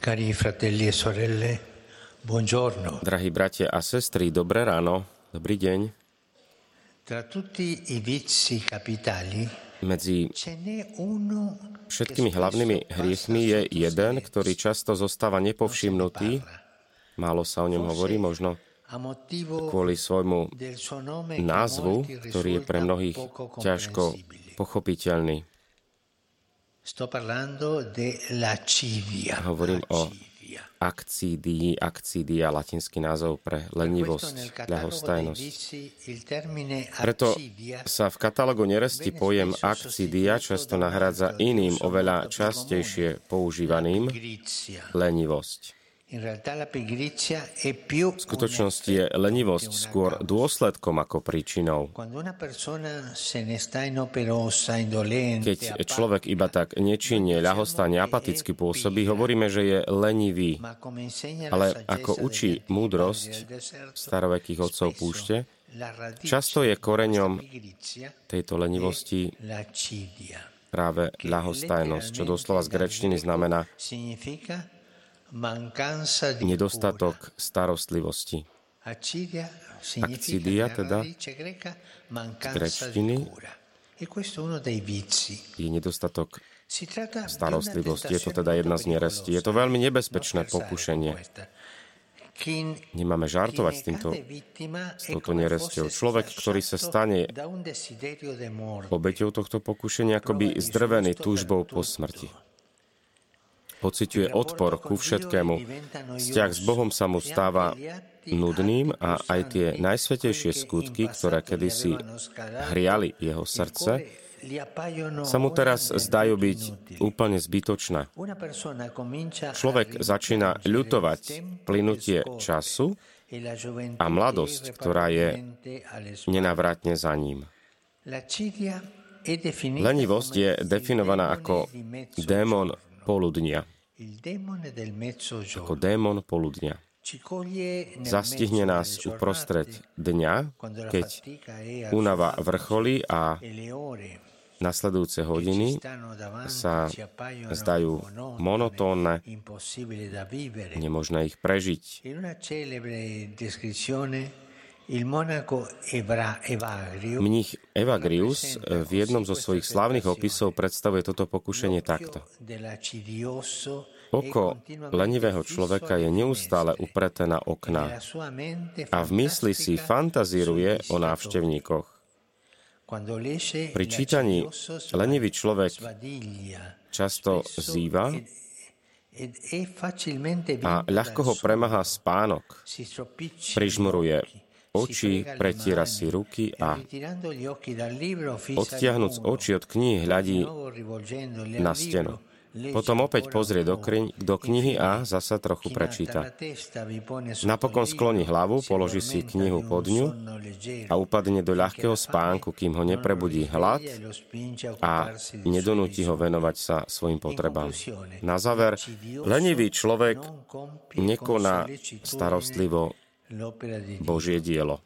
Cari fratelli e sorelle, buongiorno. Drahí bratia a sestry, dobré ráno. Dobrý deň. Tra tutti i vizi capitali, medzi všetkými hlavnými hriechmi je jeden, ktorý často zostáva nepovšimnutý. Málo sa o ňom hovorí, možno kvôli svojmu názvu, ktorý je pre mnohých ťažko pochopiteľný. Hovorím o akcídii, akcídia, latinský názov pre lenivosť, ľahostajnosť. Preto sa v katalógu neresti pojem akcídia často nahrádza iným, oveľa častejšie používaným, lenivosť. V skutočnosti je lenivosť skôr dôsledkom ako príčinou. Keď človek iba tak nečinne, ľahostajne, apaticky pôsobí, hovoríme, že je lenivý. Ale ako učí múdrosť starovekých otcov púšte, často je koreňom tejto lenivosti práve ľahostajnosť, čo doslova z gréčtiny znamená nedostatok starostlivosti. Akcidia, teda, z gréčtiny, je nedostatok starostlivosti. Je to teda jedna z nerestí. Je to veľmi nebezpečné pokušenie. Nemáme žartovať s touto neresťou. Človek, ktorý sa stane obeťou tohto pokušenia, akoby zdrvený túžbou po smrti. Pociťuje odpor ku všetkému. Vzťah s Bohom sa mu stáva nudným a aj tie najsvätejšie skutky, ktoré kedysi hriali jeho srdce, sa mu teraz zdajú byť úplne zbytočné. Človek začína ľutovať plynutie času a mladosť, ktorá je nenávratne za ním. Lenivosť je definovaná ako démon poludnia. Ako démon poludnia. Zastihne nás uprostred dňa, keď únava vrcholí a nasledujúce hodiny sa zdajú monotónne, nemožné ich prežiť. Mních Evagrius v jednom zo svojich slávnych opisov predstavuje toto pokušenie takto. Oko lenivého človeka je neustále upreté na okná a v mysli si fantazíruje o návštevníkoch. Pri čítaní lenivý človek často zýva a ľahko ho premahá spánok, prižmuruje oči, pretiera si ruky a odtiahnuc oči od knihy hľadí na stenu. Potom opäť pozrie do knihy a zasa trochu prečíta. Napokon skloní hlavu, položí si knihu pod ňu a upadne do ľahkého spánku, kým ho neprebudí hlad a nedonúti ho venovať sa svojim potrebám. Na záver, lenivý človek nekoná starostlivo Božie dielo.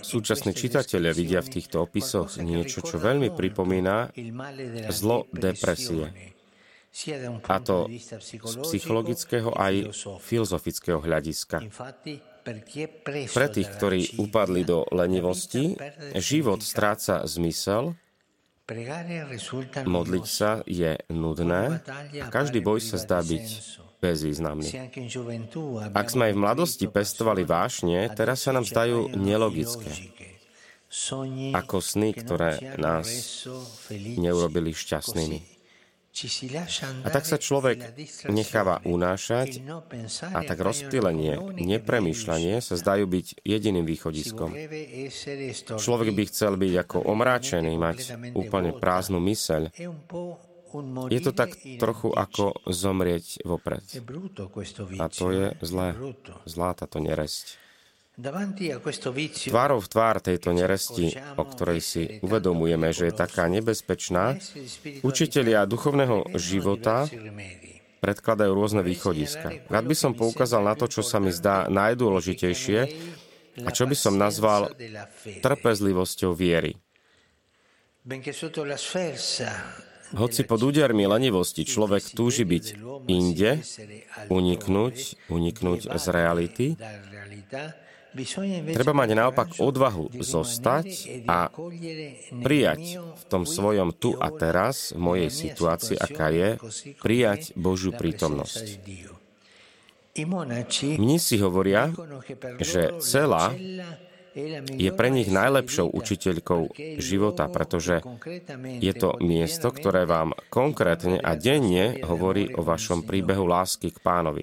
Súčasní čitatelia vidia v týchto opisoch niečo, čo veľmi pripomína zlo depresie. A to z psychologického aj filozofického hľadiska. Pre tých, ktorí upadli do lenivosti, život stráca zmysel, modliť sa je nudné a každý boj sa zdá byť bezvýznamný. Ak sme aj v mladosti pestovali vášne, teraz sa nám zdajú nelogické, ako sny, ktoré nás neurobili šťastnými. A tak sa človek necháva unášať a tak rozptýlenie, nepremýšľanie sa zdajú byť jediným východiskom. Človek by chcel byť ako omráčený, mať úplne prázdnu myseľ. Je to tak trochu ako zomrieť vopred. A to je zlé. Zlá táto neresť. Tvárov v tvár tejto neresti, o ktorej si uvedomujeme, že je taká nebezpečná, učitelia duchovného života predkladajú rôzne východiska. Rád by som poukázal na to, čo sa mi zdá najdôležitejšie a čo by som nazval trpezlivosťou viery. Hoci pod údermi lenivosti človek túži byť inde, uniknúť z reality, treba mať naopak odvahu zostať a prijať v tom svojom tu a teraz, v mojej situácii, aká je, prijať Božiu prítomnosť. Mnísi hovoria, že cela je pre nich najlepšou učiteľkou života, pretože je to miesto, ktoré vám konkrétne a denne hovorí o vašom príbehu lásky k Pánovi.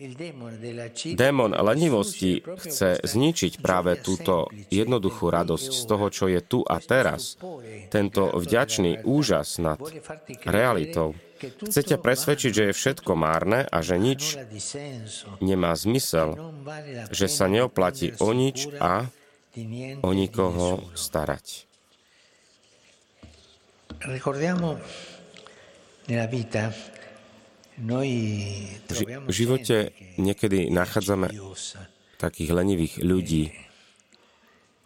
Démon lenivosti chce zničiť práve túto jednoduchú radosť z toho, čo je tu a teraz, tento vďačný úžas nad realitou. Chce ťa presvedčiť, že je všetko márne a že nič nemá zmysel, že sa neoplatí o nič a o nikoho starať. V živote niekedy nachádzame takých lenivých ľudí.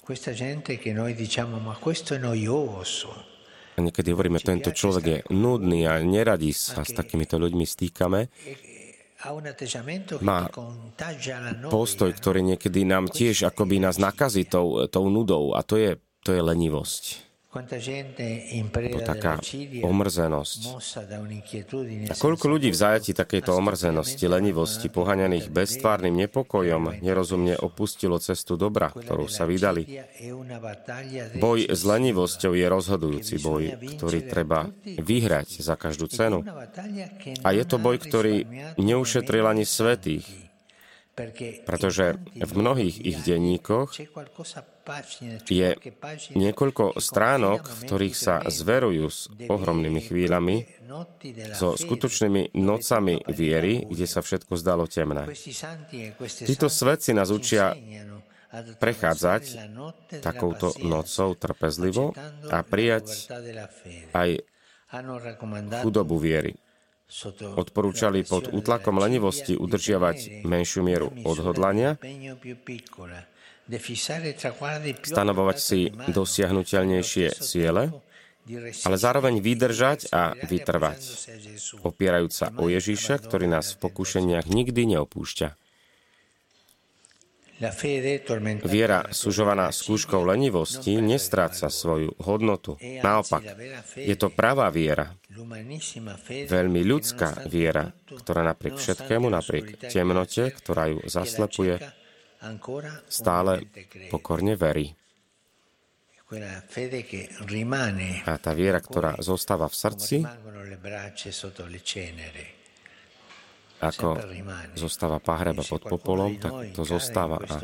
A niekedy hovoríme, tento človek je nudný a neradí sa, s takýmito ľuďmi stýkame. Má postoj, ktorý niekedy nám tiež akoby nás nakazí tou nudou, a to je lenivosť. To taká omrzenosť. A koľko ľudí v zajatí takejto omrzenosti, lenivosti, poháňaných beztvárnym nepokojom, nerozumne opustilo cestu dobra, ktorú sa vydali. Boj s lenivosťou je rozhodujúci boj, ktorý treba vyhrať za každú cenu. A je to boj, ktorý neušetril ani svätých, pretože v mnohých ich denníkoch je niekoľko stránok, v ktorých sa zverujú s ohromnými chvíľami, so skutočnými nocami viery, kde sa všetko zdalo temné. Títo svätci nás učia prechádzať takouto nocou trpezlivo a prijať aj chudobu viery. Odporúčali pod útlakom lenivosti udržiavať menšiu mieru odhodlania, stanovovať si dosiahnuteľnejšie ciele, ale zároveň vydržať a vytrvať, opierajúc sa o Ježiša, ktorý nás v pokušeniach nikdy neopúšťa. Viera sužovaná skúškou lenivosti nestráca svoju hodnotu. Naopak, je to pravá viera, veľmi ľudská viera, ktorá napriek všetkému, napriek temnote, ktorá ju zaslepuje, stále pokorne verí. A tá viera, ktorá zostáva v srdci, ako zostáva pahreba pod popolom, tak to zostáva. A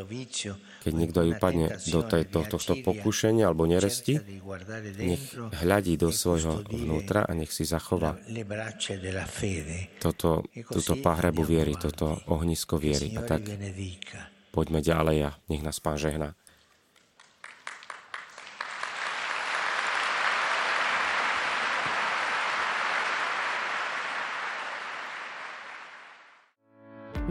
keď niekto aj upadne do tohto pokušenia alebo neresti, nech hľadí do svojho vnútra a nech si zachová túto pahrebu viery, toto ohnisko viery. A tak poďme ďalej a nech nás Pán žehná.